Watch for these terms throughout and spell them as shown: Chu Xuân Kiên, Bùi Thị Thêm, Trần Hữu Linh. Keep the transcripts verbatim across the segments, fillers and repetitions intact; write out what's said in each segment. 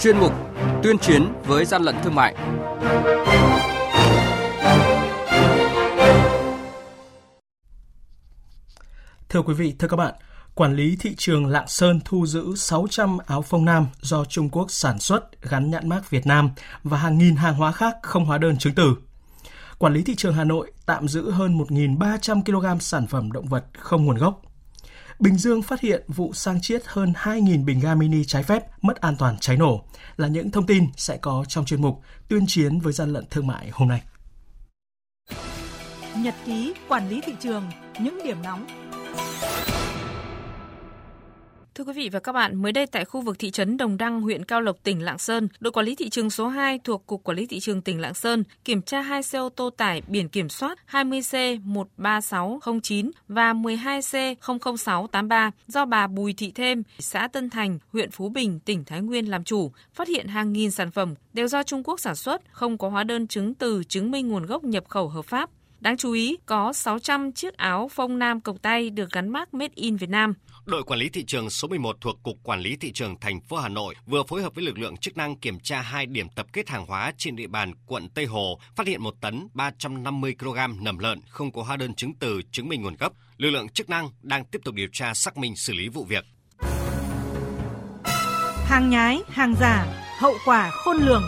chuyên mục tuyên chiến với gian lận thương mại. Thưa quý vị, thưa các bạn, quản lý thị trường Lạng Sơn thu giữ sáu trăm áo phông nam do Trung Quốc sản xuất gắn nhãn mác Việt Nam và hàng nghìn hàng hóa khác không hóa đơn chứng từ. Quản lý thị trường Hà Nội tạm giữ hơn một nghìn ba trăm ki lô gam sản phẩm động vật không nguồn gốc. Bình Dương phát hiện vụ sang chiết hơn hai nghìn bình ga mini trái phép, mất an toàn cháy nổ. Là những thông tin sẽ có trong chuyên mục tuyên chiến với gian lận thương mại hôm nay. Nhật ký quản lý thị trường, những điểm nóng. Thưa quý vị và các bạn, mới đây tại khu vực thị trấn Đồng Đăng, huyện Cao Lộc, tỉnh Lạng Sơn, đội quản lý thị trường số hai thuộc Cục Quản lý Thị trường tỉnh Lạng Sơn kiểm tra hai xe ô tô tải biển kiểm soát hai mươi C một ba sáu không chín và mười hai C không không sáu tám ba do bà Bùi Thị Thêm, xã Tân Thành, huyện Phú Bình, tỉnh Thái Nguyên làm chủ, phát hiện hàng nghìn sản phẩm đều do Trung Quốc sản xuất, không có hóa đơn chứng từ chứng minh nguồn gốc nhập khẩu hợp pháp. Đáng chú ý, có sáu trăm chiếc áo phông nam cộc tay được gắn mác Made in Việt Nam. Đội quản lý thị trường số mười một thuộc Cục Quản lý Thị trường thành phố Hà Nội vừa phối hợp với lực lượng chức năng kiểm tra hai điểm tập kết hàng hóa trên địa bàn quận Tây Hồ, phát hiện một tấn ba trăm năm mươi ki lô gam nầm lợn không có hóa đơn chứng từ chứng minh nguồn gốc. Lực lượng chức năng đang tiếp tục điều tra xác minh xử lý vụ việc. Hàng nhái, hàng giả, hậu quả khôn lường.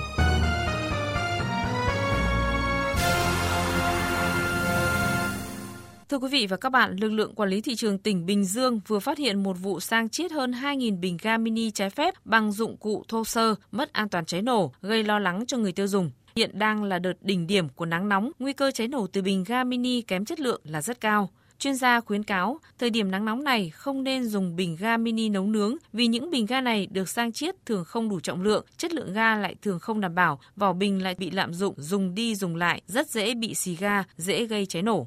Thưa quý vị và các bạn, lực lượng quản lý thị trường tỉnh Bình Dương vừa phát hiện một vụ sang chiết hơn hai nghìn bình ga mini trái phép bằng dụng cụ thô sơ, mất an toàn cháy nổ, gây lo lắng cho người tiêu dùng. Hiện đang là đợt đỉnh điểm của nắng nóng, nguy cơ cháy nổ từ bình ga mini kém chất lượng là rất cao. Chuyên gia khuyến cáo, thời điểm nắng nóng này không nên dùng bình ga mini nấu nướng vì những bình ga này được sang chiết thường không đủ trọng lượng, chất lượng ga lại thường không đảm bảo, vỏ bình lại bị lạm dụng, dùng đi dùng lại, rất dễ bị xì ga, dễ gây cháy nổ.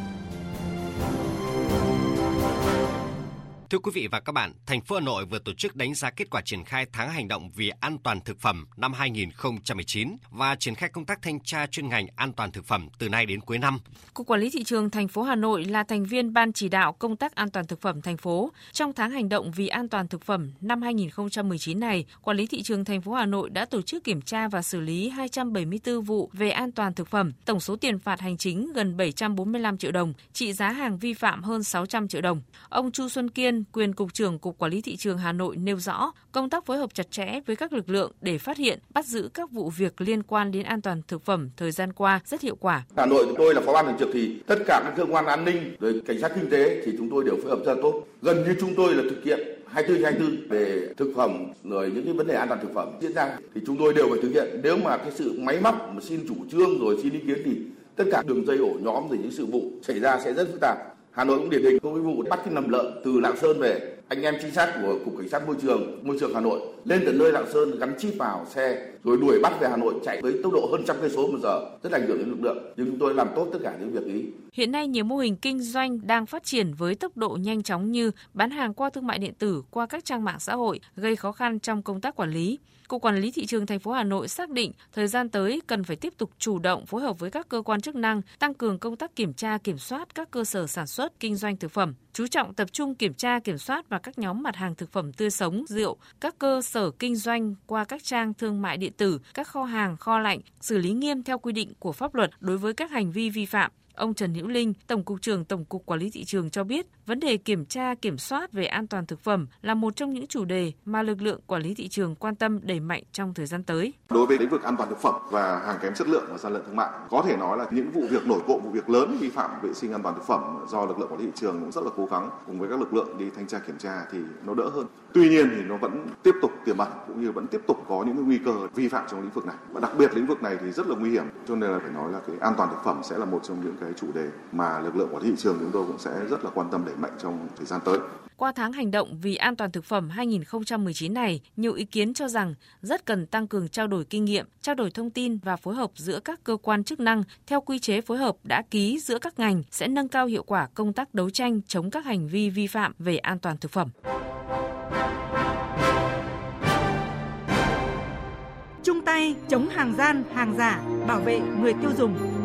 Thưa quý vị và các bạn, thành phố Hà Nội vừa tổ chức đánh giá kết quả triển khai tháng hành động vì an toàn thực phẩm năm hai nghìn không trăm mười chín và triển khai công tác thanh tra chuyên ngành an toàn thực phẩm từ nay đến cuối năm. Cục Quản lý Thị trường thành phố Hà Nội là thành viên ban chỉ đạo công tác an toàn thực phẩm thành phố. Trong tháng hành động vì an toàn thực phẩm năm hai nghìn không trăm mười chín này, Quản lý Thị trường thành phố Hà Nội đã tổ chức kiểm tra và xử lý hai trăm bảy mươi tư vụ về an toàn thực phẩm, tổng số tiền phạt hành chính gần bảy trăm bốn mươi lăm triệu đồng, trị giá hàng vi phạm hơn sáu trăm triệu đồng. Ông Chu Xuân Kiên, quyền Cục trưởng Cục Quản lý Thị trường Hà Nội nêu rõ, công tác phối hợp chặt chẽ với các lực lượng để phát hiện, bắt giữ các vụ việc liên quan đến an toàn thực phẩm thời gian qua rất hiệu quả. Hà Nội chúng tôi là phó ban thường trực thì tất cả các cơ quan an ninh, rồi cảnh sát kinh tế thì chúng tôi đều phối hợp rất tốt. Gần như chúng tôi là thực hiện hai mươi tư trên hai mươi tư về thực phẩm, rồi những cái vấn đề an toàn thực phẩm diễn ra thì chúng tôi đều phải thực hiện. Nếu mà cái sự máy móc mà xin chủ trương rồi xin ý kiến thì tất cả đường dây ổ nhóm rồi những sự vụ xảy ra sẽ rất phức tạp. Hà Nội cũng điển hình có vụ bắt cái nầm lợn từ Lạng Sơn về, anh em trinh sát của Cục Cảnh sát Môi trường, Môi trường Hà Nội lên tận nơi Lạng Sơn gắn chip vào xe rồi đuổi bắt về Hà Nội chạy với tốc độ hơn trăm cây số một giờ, rất ảnh hưởng đến lực lượng, nhưng chúng tôi làm tốt tất cả những việc ấy. Hiện nay nhiều mô hình kinh doanh đang phát triển với tốc độ nhanh chóng như bán hàng qua thương mại điện tử, qua các trang mạng xã hội gây khó khăn trong công tác quản lý. Cục Quản lý Thị trường thành phố Hà Nội xác định thời gian tới cần phải tiếp tục chủ động phối hợp với các cơ quan chức năng, tăng cường công tác kiểm tra, kiểm soát các cơ sở sản xuất, kinh doanh thực phẩm, chú trọng tập trung kiểm tra, kiểm soát và các nhóm mặt hàng thực phẩm tươi sống, rượu, các cơ sở kinh doanh qua các trang thương mại điện tử, các kho hàng, kho lạnh, xử lý nghiêm theo quy định của pháp luật đối với các hành vi vi phạm. Ông Trần Hữu Linh, Tổng cục trưởng Tổng cục Quản lý thị trường cho biết, vấn đề kiểm tra, kiểm soát về an toàn thực phẩm là một trong những chủ đề mà lực lượng quản lý thị trường quan tâm đẩy mạnh trong thời gian tới. Đối với lĩnh vực an toàn thực phẩm và hàng kém chất lượng và gian lận thương mại, có thể nói là những vụ việc nổi cộm, vụ việc lớn vi phạm vệ sinh an toàn thực phẩm do lực lượng quản lý thị trường cũng rất là cố gắng cùng với các lực lượng đi thanh tra kiểm tra thì nó đỡ hơn. Tuy nhiên thì nó vẫn tiếp tục tiềm ẩn cũng như vẫn tiếp tục có những nguy cơ vi phạm trong lĩnh vực này. Và đặc biệt lĩnh vực này thì rất là nguy hiểm, cho nên là phải nói là cái an toàn thực phẩm sẽ là một trong những cái chủ đề mà lực lượng quản lý thị trường chúng tôi cũng sẽ rất là quan tâm đẩy mạnh trong thời gian tới. Qua tháng hành động vì an toàn thực phẩm hai nghìn không trăm mười chín này, nhiều ý kiến cho rằng rất cần tăng cường trao đổi kinh nghiệm, trao đổi thông tin và phối hợp giữa các cơ quan chức năng theo quy chế phối hợp đã ký giữa các ngành sẽ nâng cao hiệu quả công tác đấu tranh chống các hành vi vi phạm về an toàn thực phẩm. Chung tay chống hàng gian, hàng giả, bảo vệ người tiêu dùng.